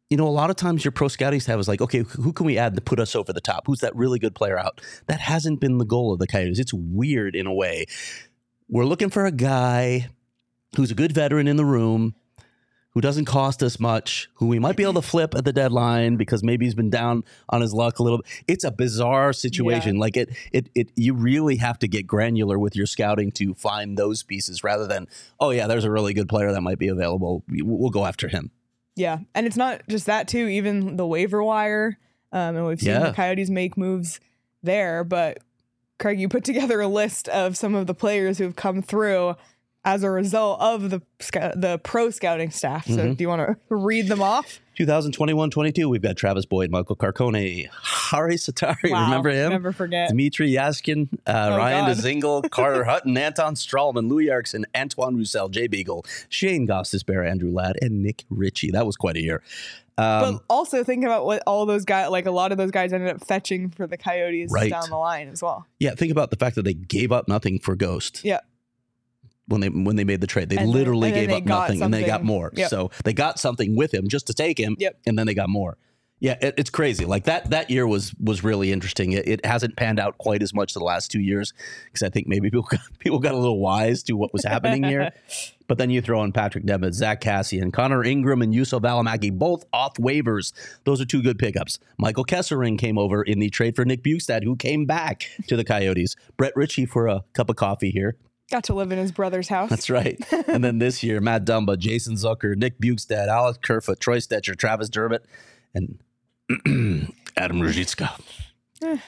you know, a lot of times your pro scouting staff is like, okay, who can we add to put us over the top? Who's that really good player out? That hasn't been the goal of the Coyotes. It's weird in a way. We're looking for a guy who's a good veteran in the room, who doesn't cost us much, who we might be able to flip at the deadline because maybe he's been down on his luck a little bit. It's a bizarre situation. Yeah. Like you really have to get granular with your scouting to find those pieces rather than, oh yeah, there's a really good player that might be available. We'll go after him. Yeah. And it's not just that too, even the waiver wire. And we've seen the Coyotes make moves there, but Craig, you put together a list of some of the players who've come through as a result of the pro scouting staff. So do you want to read them off? 2021-22, we've got Travis Boyd, Michael Carcone, Hari Satari, remember him? Never forget. Dmitry Yaskin, Ryan DeZingle, Carter Hutton, Anton Strahlman, Louis Erickson, Antoine Roussel, Jay Beagle, Shane Gostisbehere, Andrew Ladd, and Nick Ritchie. That was quite a year. But also think about what all those guys, like a lot of those guys ended up fetching for the Coyotes down the line as well. Yeah, think about the fact that they gave up nothing for Ghost. Yeah. When they made the trade, they literally gave up nothing and they got more. Yep. So they got something with him just to take him, and then they got more. Yeah, it's crazy. Like that year was really interesting. It hasn't panned out quite as much the last 2 years because I think maybe people got a little wise to what was happening here. But then you throw in Patrick Nemeth, Zach Kassian, Connor Ingram, and Yusuf Alamaki, both off waivers. Those are 2 good pickups. Michael Kesselring came over in the trade for Nick Bjugstad, who came back to the Coyotes. Brett Ritchie for a cup of coffee here. Got to live in his brother's house. That's right. And then this year, Matt Dumba, Jason Zucker, Nick Bjugstad, Alex Kerfoot, Troy Stetcher, Travis Dermott, and Adam Ruzicka.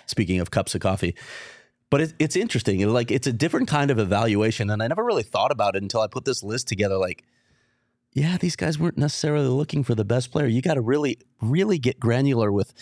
Speaking of cups of coffee. But it's interesting. It's a different kind of evaluation. And I never really thought about it until I put this list together. Like, yeah, these guys weren't necessarily looking for the best player. You got to really, really get granular with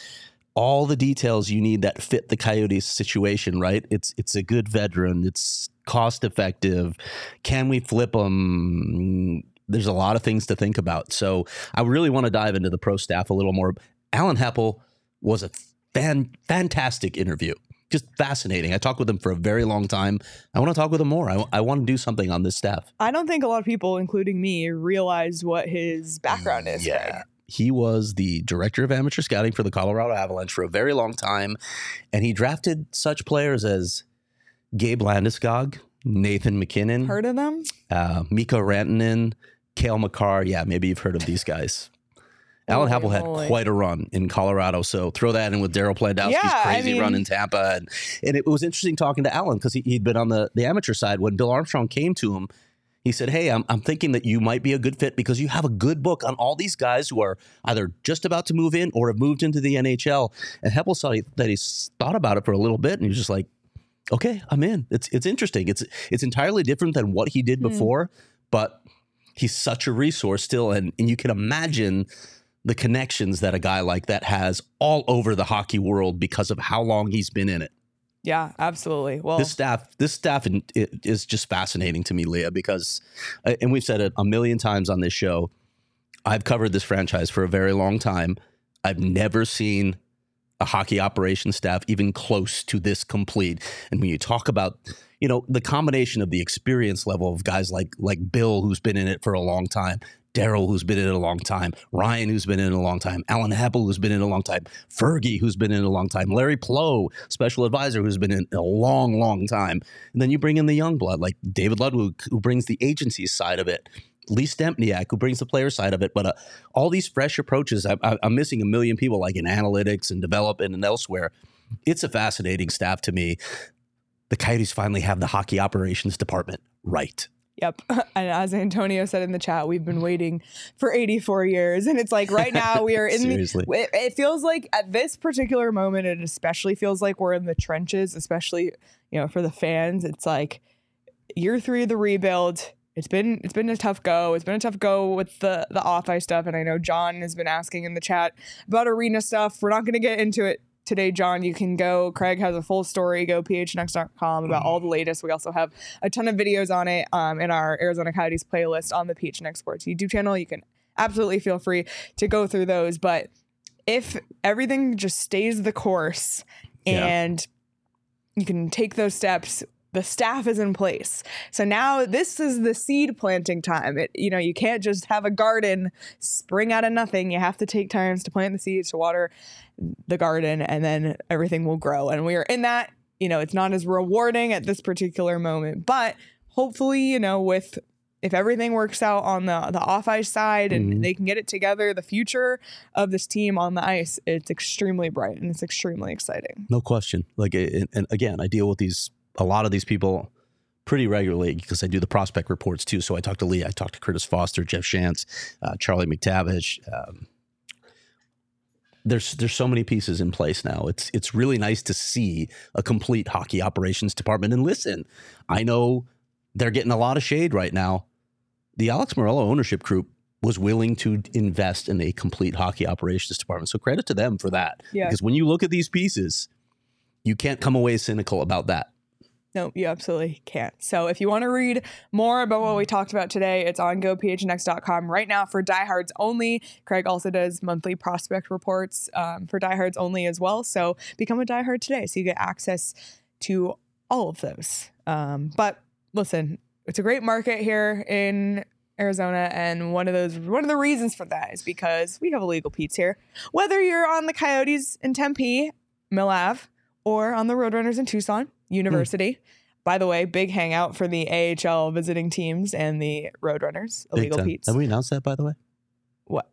all the details you need that fit the Coyotes situation, right? It's a good veteran. It's cost effective. Can we flip them? There's a lot of things to think about. So I really want to dive into the pro staff a little more. Alan Heppel was a fantastic interview. Just fascinating. I talked with him for a very long time. I want to talk with him more. I want to do something on this staff. I don't think a lot of people, including me, realize what his background is. Yeah. Right? He was the director of amateur scouting for the Colorado Avalanche for a very long time. And he drafted such players as Gabe Landeskog, Nathan McKinnon. Heard of them? Mika Rantanen, Cale Makar. Yeah, maybe you've heard of these guys. Alan Heppel had quite a run in Colorado, so throw that in with Daryl Plandowski's run in Tampa. And it was interesting talking to Alan because he'd been on the amateur side. When Bill Armstrong came to him, he said, hey, I'm thinking that you might be a good fit because you have a good book on all these guys who are either just about to move in or have moved into the NHL. And Heppel saw that he thought about it for a little bit, and he was just like, okay, I'm in. It's interesting. It's entirely different than what he did before, but he's such a resource still, and you can imagine the connections that a guy like that has all over the hockey world because of how long he's been in it. Yeah, absolutely. Well, this staff is just fascinating to me, Leah, because, and we've said it a million times on this show, I've covered this franchise for a very long time. I've never seen a hockey operations staff even close to this complete. And when you talk about, you know, the combination of the experience level of guys like Bill, who's been in it for a long time, Daryl, who's been in it a long time, Ryan, who's been in it a long time, Alan Heppel, who's been in it a long time, Fergie, who's been in it a long time, Larry Plow, special advisor, who's been in it a long, long time. And then you bring in the young blood, like David Ludwig, who brings the agency side of it, Lee Stempniak, who brings the player side of it. But all these fresh approaches, I'm missing a million people, like in analytics and development and elsewhere. It's a fascinating staff to me. The Coyotes finally have the hockey operations department right. Yep. And as Antonio said in the chat, we've been waiting for 84 years. And it's like right now we are in it feels like at this particular moment, it especially feels like we're in the trenches, especially, you know, for the fans. It's like year three of the rebuild. It's been a tough go. It's been a tough go with the off-ice stuff. And I know John has been asking in the chat about arena stuff. We're not going to get into it today, John. You can go. Craig has a full story. Go phnx.com about all the latest. We also have a ton of videos on it in our Arizona Coyotes playlist on the PHNX Sports YouTube channel. You can absolutely feel free to go through those. But if everything just stays the course and you can take those steps, the staff is in place. So now this is the seed planting time. You can't just have a garden spring out of nothing. You have to take times to plant the seeds, to water the garden, and then everything will grow. And we are in that. It's not as rewarding at this particular moment, but hopefully, if everything works out on the off ice side and they can get it together, the future of this team on the ice, it's extremely bright and it's extremely exciting. No question. And again, I deal with a lot of these people pretty regularly because I do the prospect reports too. So I talked to Lee, I talked to Curtis Foster, Jeff Shantz, Charlie McTavish. There's so many pieces in place now. It's really nice to see a complete hockey operations department. And listen, I know they're getting a lot of shade right now. The Alex Morello ownership group was willing to invest in a complete hockey operations department. So credit to them for that. Yeah. Because when you look at these pieces, you can't come away cynical about that. No, you absolutely can't. So if you want to read more about what we talked about today, it's on gophnx.com right now for diehards only. Craig also does monthly prospect reports for diehards only as well. So become a diehard today so you get access to all of those. But listen, it's a great market here in Arizona, and one of the reasons for that is because we have Illegal Pete's here. Whether you're on the Coyotes in Tempe, Mill Ave, or on the Roadrunners in Tucson, University. By the way, big hangout for the AHL visiting teams and the Roadrunners, Illegal Pete's. Have we announced that, by the way? What?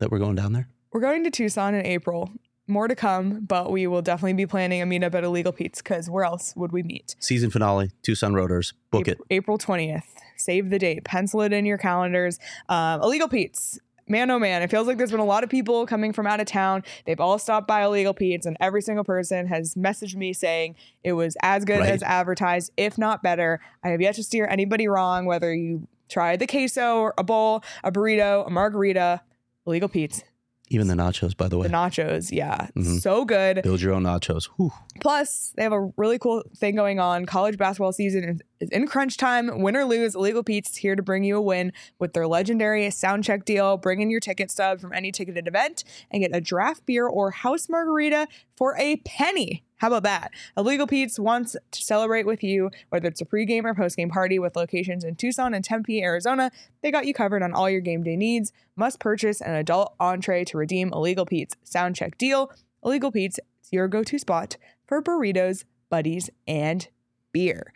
That we're going down there? We're going to Tucson in April. More to come, but we will definitely be planning a meetup at Illegal Pete's because where else would we meet? Season finale, Tucson Roaders. Book it. April 20th. Save the date. Pencil it in your calendars. Illegal Pete's. Man, oh man, it feels like there's been a lot of people coming from out of town. They've all stopped by Illegal Pete's, and every single person has messaged me saying it was as good as advertised, if not better. I have yet to steer anybody wrong, whether you Try the queso, a bowl, a burrito, a margarita, Illegal Pete's. Even the nachos, by the way. The nachos, yeah. Mm-hmm. So good. Build your own nachos. Whew. Plus, they have a really cool thing going on. College basketball season is in crunch time. Win or lose, Illegal Pete's is here to bring you a win with their legendary sound check deal. Bring in your ticket stub from any ticketed event and get a draft beer or house margarita for a penny. How about that? Illegal Pete's wants to celebrate with you, whether it's a pregame or postgame party with locations in Tucson and Tempe, Arizona. They got you covered on all your game day needs. Must purchase an adult entree to redeem Illegal Pete's sound check deal. Illegal Pete's is your go-to spot for burritos, buddies, and beer.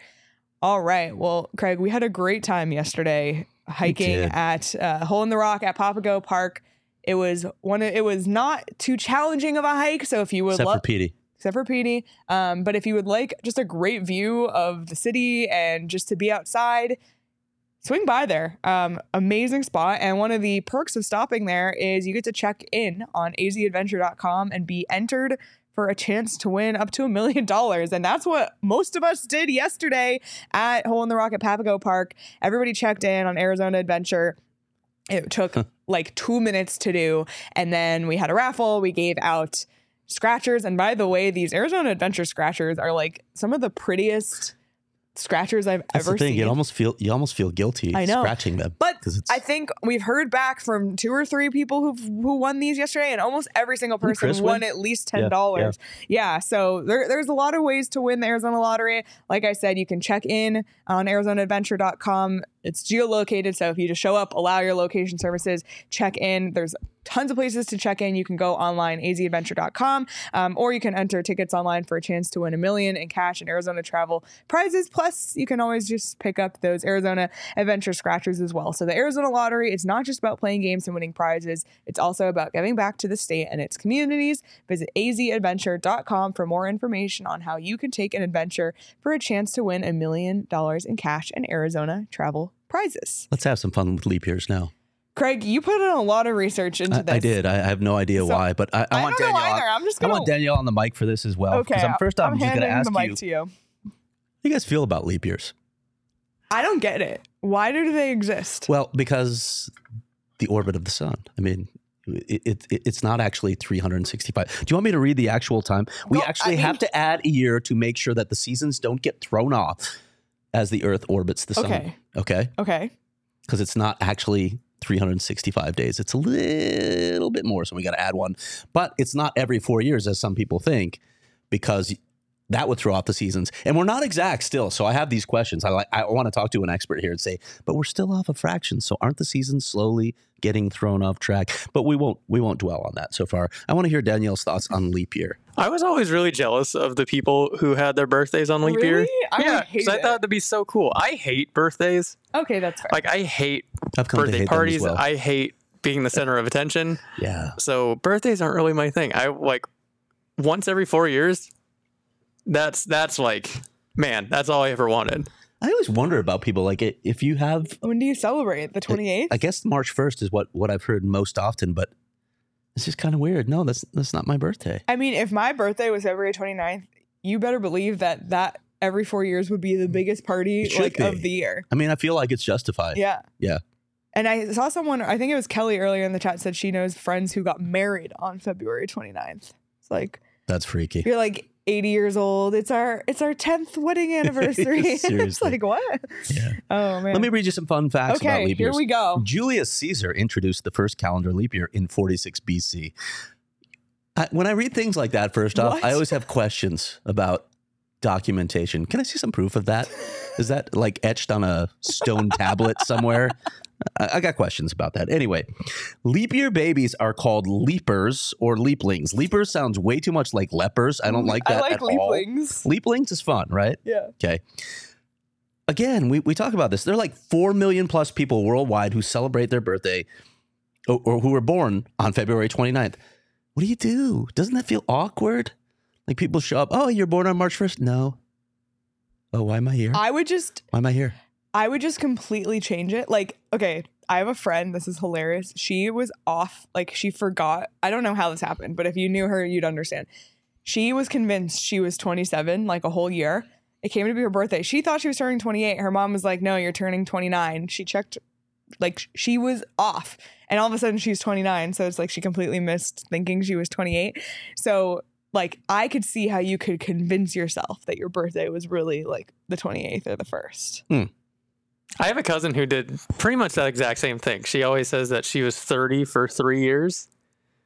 All right. Well, Craig, we had a great time yesterday hiking at Hole in the Rock at Papago Park. It was it was not too challenging of a hike. So if you would love... Except for Petey. But if you would like just a great view of the city and just to be outside, swing by there. Amazing spot. And one of the perks of stopping there is you get to check in on azadventure.com and be entered for a chance to win up to $1 million. And that's what most of us did yesterday at Hole in the Rock at Papago Park. Everybody checked in on Arizona Adventure. It took like 2 minutes to do. And then we had a raffle. We gave out scratchers, and by the way, these Arizona Adventure scratchers are like some of the prettiest scratchers I've ever seen. You almost feel guilty scratching them, but I think we've heard back from 2 or 3 people who won these yesterday, and almost every single person won at least $10. Yeah, so there's a lot of ways to win the Arizona lottery. Like I said, you can check in on ArizonaAdventure.com. It's geolocated, so if you just show up, allow your location services, check in. There's tons of places to check in. You can go online, azadventure.com, or you can enter tickets online for a chance to win $1 million in cash and Arizona travel prizes. Plus, you can always just pick up those Arizona Adventure scratchers as well. So the Arizona Lottery, it's not just about playing games and winning prizes. It's also about giving back to the state and its communities. Visit azadventure.com for more information on how you can take an adventure for a chance to win $1 million in cash and Arizona travel prizes. Let's have some fun with leap years now. Craig, you put in a lot of research into this. I did. I have no idea why, but I want Danielle. I want Danielle on the mic for this as well. Okay. I'm just going to ask you, how do you guys feel about leap years? I don't get it. Why do they exist? Well, because the orbit of the sun. I mean, it's not actually 365. Do you want me to read the actual time? Have to add a year to make sure that the seasons don't get thrown off as the Earth orbits the sun. Okay. Because it's not actually 365 days. It's a little bit more, so we got to add one. But it's not every 4 years, as some people think, because that would throw off the seasons. And we're not exact still, so I have these questions. I want to talk to an expert here and say, but we're still off a fraction, so aren't the seasons slowly getting thrown off track? But we won't dwell on that so far. I want to hear Danielle's thoughts on leap year. I was always really jealous of the people who had their birthdays on leap year. Yeah, because I thought that'd be so cool. I hate birthdays. Okay, that's fair. Like, I hate birthday parties. Well, I hate being the center of attention. Yeah. So birthdays aren't really my thing. I like once every 4 years. That's like, man, that's all I ever wanted. I always wonder about people like if you have. When do you celebrate? The 28th? I guess March 1st is what I've heard most often, but it's just kind of weird. No, that's not my birthday. I mean, if my birthday was February 29th, you better believe that every 4 years would be the biggest party of the year. I mean, I feel like it's justified. Yeah. Yeah. And I saw someone, I think it was Kelly earlier in the chat, said she knows friends who got married on February 29th. It's like. That's freaky. You're like 80 years old. It's our 10th wedding anniversary. It's like, what? Yeah. Oh, man. Let me read you some fun facts about leap years. Okay, here we go. Julius Caesar introduced the first calendar leap year in 46 BC. When I read things like that, first off, I always have questions about documentation. Can I see some proof of that? Is that like etched on a stone tablet somewhere? I got questions about that. Anyway, leap year babies are called leapers or leaplings. Leapers sounds way too much like lepers. I don't like that at all. I like leaplings. Leaplings is fun, right? Yeah. Okay. Again, we talk about this. There are like 4 million plus people worldwide who celebrate their birthday or who were born on February 29th. What do you do? Doesn't that feel awkward? Like people show up. Oh, you're born on March 1st? No. Oh, why am I here? Why am I here? I would just completely change it. Like, okay, I have a friend. This is hilarious. She was off. Like, she forgot. I don't know how this happened, but if you knew her, you'd understand. She was convinced she was 27, like a whole year. It came to be her birthday. She thought she was turning 28. Her mom was like, no, you're turning 29. She checked, like, she was off. And all of a sudden, she's 29. So it's like she completely missed thinking she was 28. So, like, I could see how you could convince yourself that your birthday was really, like, the 28th or the 1st. Mm. I have a cousin who did pretty much that exact same thing. She always says that she was 30 for 3 years.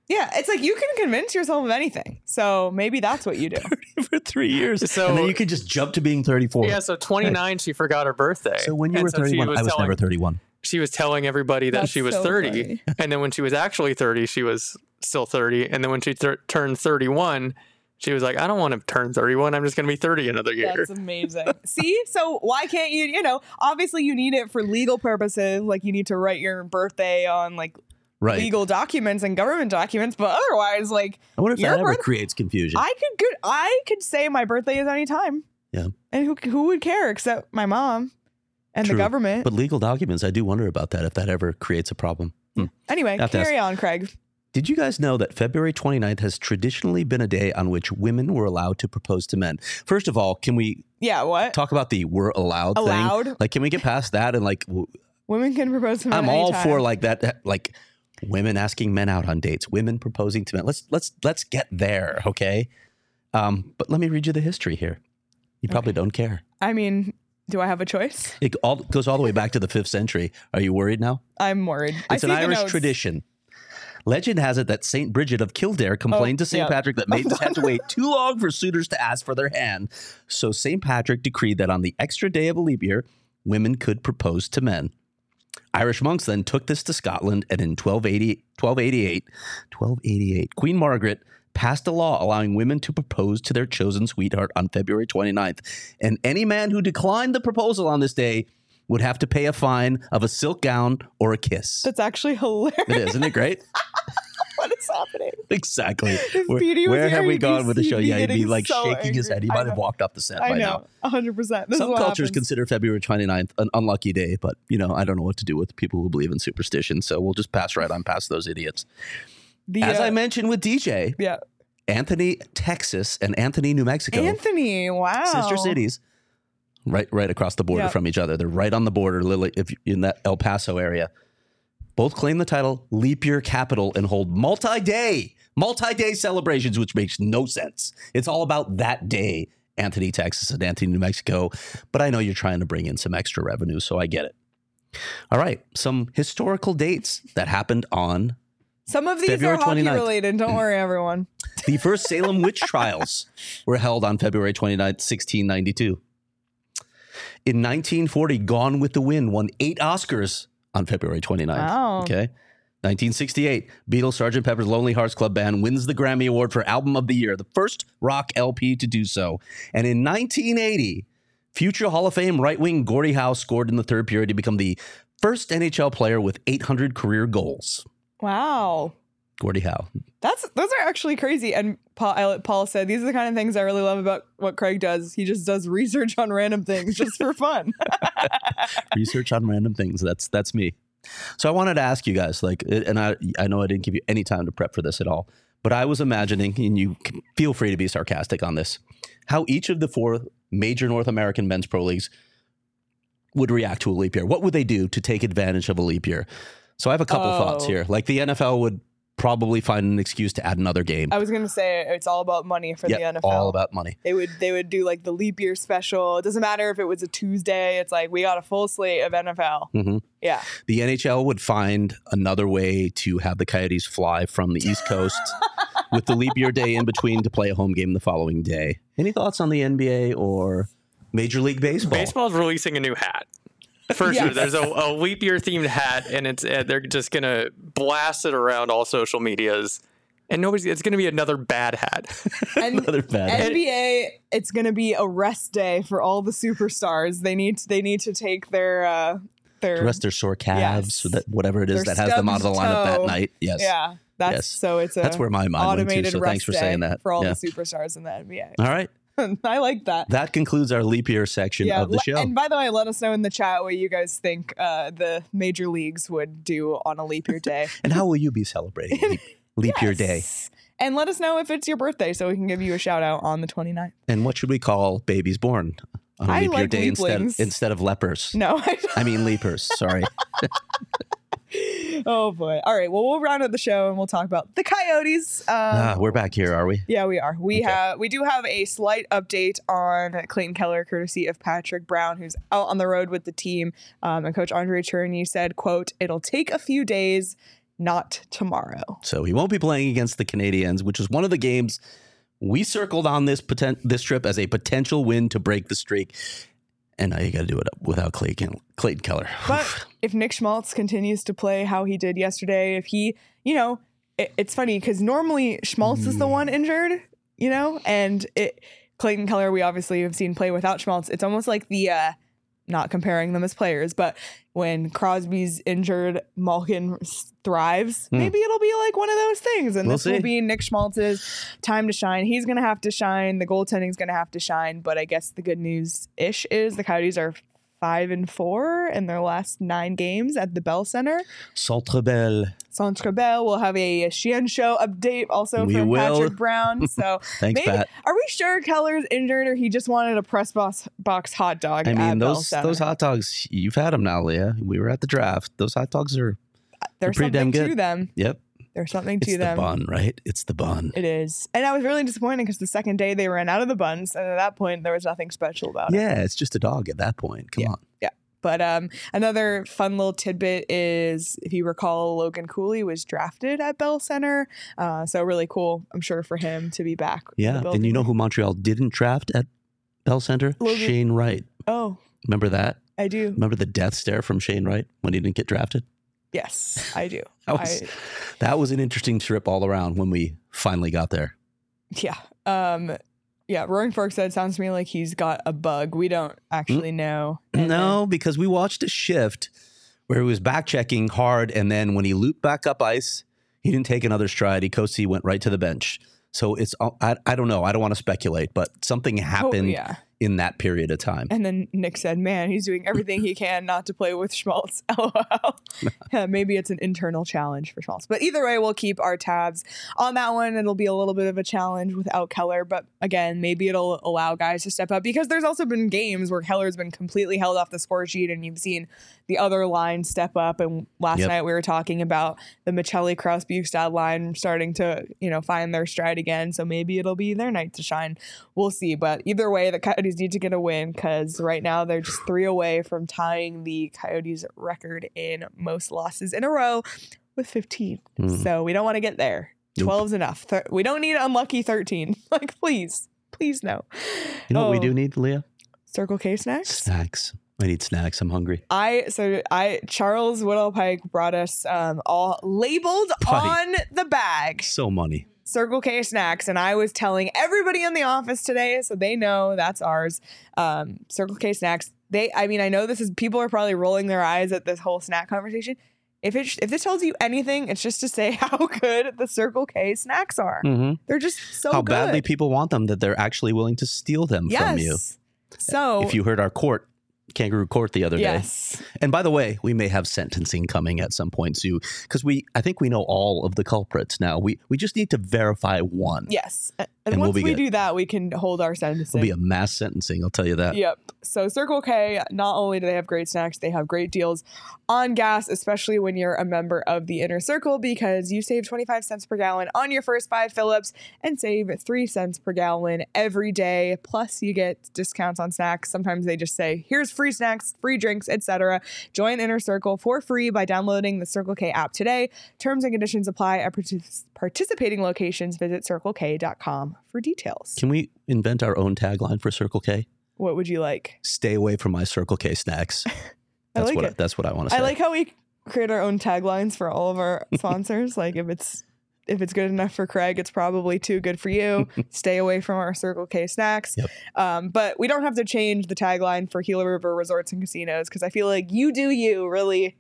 Yeah, it's like you can convince yourself of anything. So maybe that's what you do. 30 for 3 years. So, and then you could just jump to being 34. Yeah, so 29, right. She forgot her birthday. So when you were 31, I was never 31. She was telling everybody that she was 30. And then when she was actually 30, she was still 30. And then when she turned 31... she was like, I don't want to turn 31. I'm just going to be 30 another year. That's amazing. See? So why can't you, obviously you need it for legal purposes. Like you need to write your birthday on like legal documents and government documents. But otherwise, like. I wonder if that ever creates confusion. I could say my birthday is any time. Yeah. And who would care except my mom and the government. But legal documents, I do wonder about that, if that ever creates a problem. Hmm. Anyway, carry on, Craig. Did you guys know that February 29th has traditionally been a day on which women were allowed to propose to men? First of all, can we talk about the we're allowed thing? Like, can we get past that and like... women can propose to men I'm all for like that, like women asking men out on dates, women proposing to men. Let's get there, okay? But let me read you the history here. You probably don't care. I mean... do I have a choice? It goes all the way back to the 5th century. Are you worried now? I'm worried. It's an Irish tradition. Legend has it that St. Bridget of Kildare complained to St. Patrick that maidens had to wait too long for suitors to ask for their hand. So St. Patrick decreed that on the extra day of a leap year, women could propose to men. Irish monks then took this to Scotland, and in 1288, Queen Margaret passed a law allowing women to propose to their chosen sweetheart on February 29th. And any man who declined the proposal on this day would have to pay a fine of a silk gown or a kiss. That's actually hilarious. It is, isn't it great? What is happening? Exactly. If where have we gone with the show? Yeah, he'd be like so shaking his head. He might have walked off the set by now. 100%. Some cultures consider February 29th an unlucky day, but I don't know what to do with people who believe in superstition, so we'll just pass right on past those idiots. As I mentioned with DJ, Anthony, Texas, and Anthony, New Mexico. Anthony, wow. Sister cities. Right across the border from each other. They're right on the border, literally, in that El Paso area. Both claim the title Leap Year Capital and hold multi-day celebrations, which makes no sense. It's all about that day, Anthony, Texas, and Anthony, New Mexico. But I know you're trying to bring in some extra revenue, so I get it. All right, some historical dates that happened on some of these February are hockey 29th. Related. Don't worry, everyone. The first Salem witch trials were held on February 29th, 1692. In 1940, Gone with the Wind won 8 Oscars on February 29th. Wow. Okay. 1968, Beatles Sgt. Pepper's Lonely Hearts Club Band wins the Grammy Award for Album of the Year, the first rock LP to do so. And in 1980, future Hall of Fame right-wing Gordie Howe scored in the third period to become the first NHL player with 800 career goals. Wow. Gordie Howe. Those are actually crazy. And Paul said, these are the kind of things I really love about what Craig does. He just does research on random things just for fun. Research on random things. That's me. So I wanted to ask you guys, like, and I know I didn't give you any time to prep for this at all, but I was imagining, and you feel free to be sarcastic on this, how each of the 4 major North American men's pro leagues would react to a leap year. What would they do to take advantage of a leap year? So I have a couple thoughts here. Like the NFL would probably find an excuse to add another game. I was going to say it's all about money for the NFL. All about money. They would do like the leap year special. It doesn't matter if it was a Tuesday. It's like we got a full slate of NFL. Mm-hmm. Yeah. The NHL would find another way to have the Coyotes fly from the East Coast with the leap year day in between to play a home game the following day. Any thoughts on the NBA or Major League Baseball? Baseball's releasing a new hat. Sure, there's a leap year themed hat, and it's they're just gonna blast it around all social medias, and it's gonna be another bad hat. And another bad hat. NBA, it's gonna be a rest day for all the superstars. They need to take their rest, their sore calves, whatever it is that has them out of the lineup that night. Yes, yeah, so that's where my mind went to. So thanks for saying that for all the superstars in the NBA. All right. I like that. That concludes our leap year section of the show. And by the way, let us know in the chat what you guys think the major leagues would do on a leap year day. And how will you be celebrating leap year day? And let us know if it's your birthday so we can give you a shout out on the 29th. And what should we call babies born on a leap year day instead of lepers. No, I mean leapers. Sorry. Oh boy. All right. Well, we'll round out the show and we'll talk about the Coyotes. We're back here, are we? Yeah, we are. We do have a slight update on Clayton Keller, courtesy of Patrick Brown, who's out on the road with the team. And Coach Andre Tourney said, quote, "It'll take a few days, not tomorrow." So he won't be playing against the Canadiens, which is one of the games we circled on this trip as a potential win to break the streak. And now you got to do it up without Clayton Keller. But if Nick Schmaltz continues to play how he did yesterday, if he, you know, it's funny because normally Schmaltz is the one injured, you know, and Clayton Keller, we obviously have seen play without Schmaltz. It's almost like the, not comparing them as players, but when Crosby's injured, Malkin thrives. Maybe it'll be like one of those things. And this will be Nick Schmaltz's time to shine. He's going to have to shine. The goaltending's going to have to shine. But I guess the good news-ish is the Coyotes are 5-4 in their last 9 games at the Bell Center. Centre Bell. We'll have a Sheehan Show update also from Patrick Brown. So thanks, maybe, Pat. Are we sure Keller's injured or he just wanted a press box hot dog? I mean, at those hot dogs, you've had them now, Leah. We were at the draft. Those hot dogs are pretty damn good. There's something to them. Yep. There's something to them. It's the bun, right? It's the bun. It is. And I was really disappointed because the second day they ran out of the buns. And at that point, there was nothing special about it. Yeah, it's just a dog at that point. Come on. Yeah. But another fun little tidbit is, if you recall, Logan Cooley was drafted at Bell Center. So really cool, I'm sure, for him to be back. Yeah. And you know who Montreal didn't draft at Bell Center? Logan. Shane Wright. Oh. Remember that? I do. Remember the death stare from Shane Wright when he didn't get drafted? Yes, I do. That was an interesting trip all around when we finally got there. Yeah. Yeah. Roaring Fork said, sounds to me like he's got a bug. We don't actually know. No, because we watched a shift where he was back checking hard. And then when he looped back up ice, he didn't take another stride. He coasted. He went right to the bench. So it's, I don't know. I don't want to speculate, but something happened. Oh, yeah. In that period of time. And then Nick said, man, he's doing everything he can not to play with Schmaltz. LOL. Maybe it's an internal challenge for Schmaltz. But either way, we'll keep our tabs on that one. It'll be a little bit of a challenge without Keller. But again, maybe it'll allow guys to step up, because there's also been games where Keller's been completely held off the score sheet and you've seen the other line step up. And last night we were talking about the Michelli, Krause, Bukestad line starting to, you know, find their stride again. So maybe it'll be their night to shine. We'll see. But either way, the Coyotes need to get a win, because right now they're just 3 away from tying the Coyotes record in most losses in a row with 15. So we don't want to get there. 12's enough. We don't need unlucky 13. Like, please no. You know what we do need, Leah? Circle K snacks. I need snacks. I'm hungry. Charles Whittle Pike brought us all labeled on the bag. So money. Circle K snacks, and I was telling everybody in the office today, so they know that's ours. Circle K snacks. I know this is, people are probably rolling their eyes at this whole snack conversation. If this tells you anything, it's just to say how good the Circle K snacks are. Mm-hmm. They're just so good. How badly people want them that they're actually willing to steal them from you. So if you heard our Kangaroo Court the other day. And by the way, we may have sentencing coming at some point too, because I think we know all of the culprits now. We just need to verify one. Yes. And once we do that, we can hold our sentencing. It'll be a mass sentencing, I'll tell you that. Yep. So Circle K, not only do they have great snacks, they have great deals on gas, especially when you're a member of the Inner Circle, because you save 25 cents per gallon on your first 5 fill-ups and save 3 cents per gallon every day. Plus, you get discounts on snacks. Sometimes they just say, here's free snacks, free drinks, etc. Join Inner Circle for free by downloading the Circle K app today. Terms and conditions apply at participating locations. Visit CircleK.com for details. Can we invent our own tagline for Circle K? What would you like? Stay away from my Circle K snacks. That's what I want to say. I like how we create our own taglines for all of our sponsors. Like, if it's good enough for Craig, it's probably too good for you. Stay away from our Circle K snacks. Yep. But we don't have to change the tagline for Gila River Resorts and Casinos, because I feel like you do you really.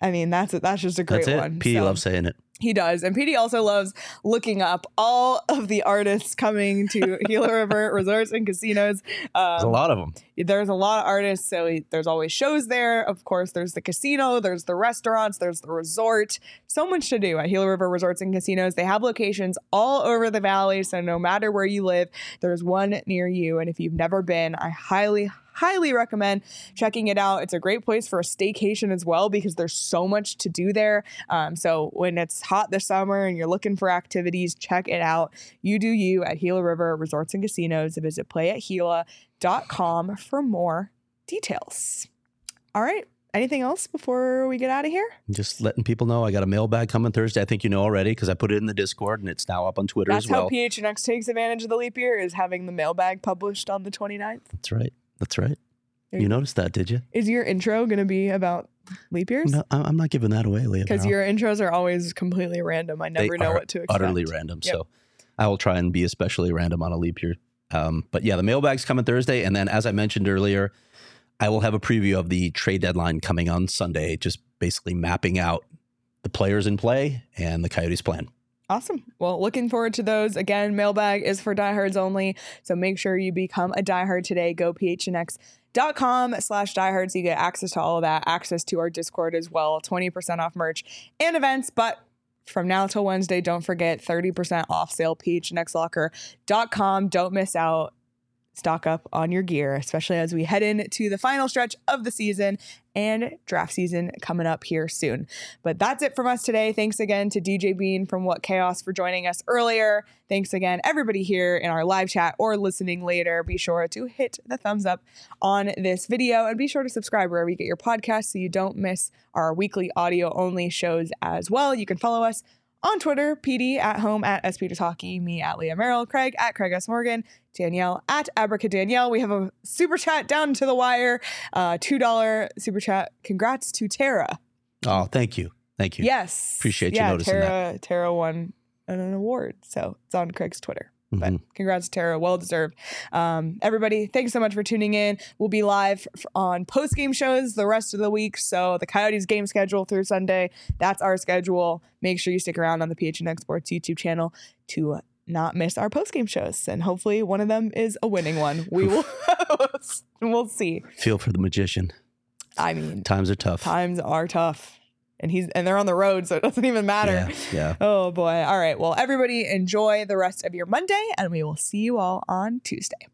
I mean, that's just a great one. Petey loves saying it. He does. And Petey also loves looking up all of the artists coming to Gila River Resorts and Casinos. There's a lot of them. There's a lot of artists. So there's always shows there. Of course, there's the casino. There's the restaurants. There's the resort. So much to do at Gila River Resorts and Casinos. They have locations all over the valley. So no matter where you live, there's one near you. And if you've never been, I highly highly recommend checking it out. It's a great place for a staycation as well because there's so much to do there. So when it's hot this summer and you're looking for activities, check it out. You do you at Gila River Resorts and Casinos. Visit playatgila.com for more details. All right. Anything else before we get out of here? Just letting people know I got a mailbag coming Thursday. I think you know already because I put it in the Discord and it's now up on Twitter as well. That's how PHNX takes advantage of the leap year, is having the mailbag published on the 29th. That's right. That's right. You noticed that, did you? Is your intro going to be about leap years? No, I'm not giving that away, Leah. Because your intros are always completely random. I never know what to expect. Utterly random. Yep. So I will try and be especially random on a leap year. But yeah, the mailbag's coming Thursday. And then as I mentioned earlier, I will have a preview of the trade deadline coming on Sunday, just basically mapping out the players in play and the Coyotes' plan. Awesome. Well, looking forward to those. Again, mailbag is for diehards only, so make sure you become a diehard today. Go phnx.com/diehards. You get access to all of that, access to our Discord as well, 20% off merch and events, but from now till Wednesday, don't forget 30% off sale, phnxlocker.com. Don't miss out. Stock up on your gear, especially as we head into the final stretch of the season and draft season coming up here soon. But that's it from us today. Thanks again to DJ Bean from What Chaos for joining us earlier. Thanks again, everybody here in our live chat or listening later. Be sure to hit the thumbs up on this video and be sure to subscribe wherever you get your podcast so you don't miss our weekly audio only shows as well. You can follow us on Twitter, PD at home at @SPetersHockey, me at Leah Merrill, Craig at Craig S. Morgan, Danielle at Abracadanielle. We have a super chat down to the wire, $2 super chat. Congrats to Tara. Oh, thank you. Thank you. Yes. Appreciate you noticing that. Tara won an award, so it's on Craig's Twitter. But congrats, Tara. Well deserved. Everybody, thanks so much for tuning in. We'll be live on post-game shows the rest of the week. So the Coyotes game schedule through Sunday, that's our schedule. Make sure you stick around on the PHNX Sports YouTube channel to not miss our post-game shows. And hopefully one of them is a winning one. We will we'll see. Feel for the magician. I mean, times are tough. Times are tough. And they're on the road, so it doesn't even matter. Yeah. Oh boy. All right. Well, everybody enjoy the rest of your Monday, and we will see you all on Tuesday.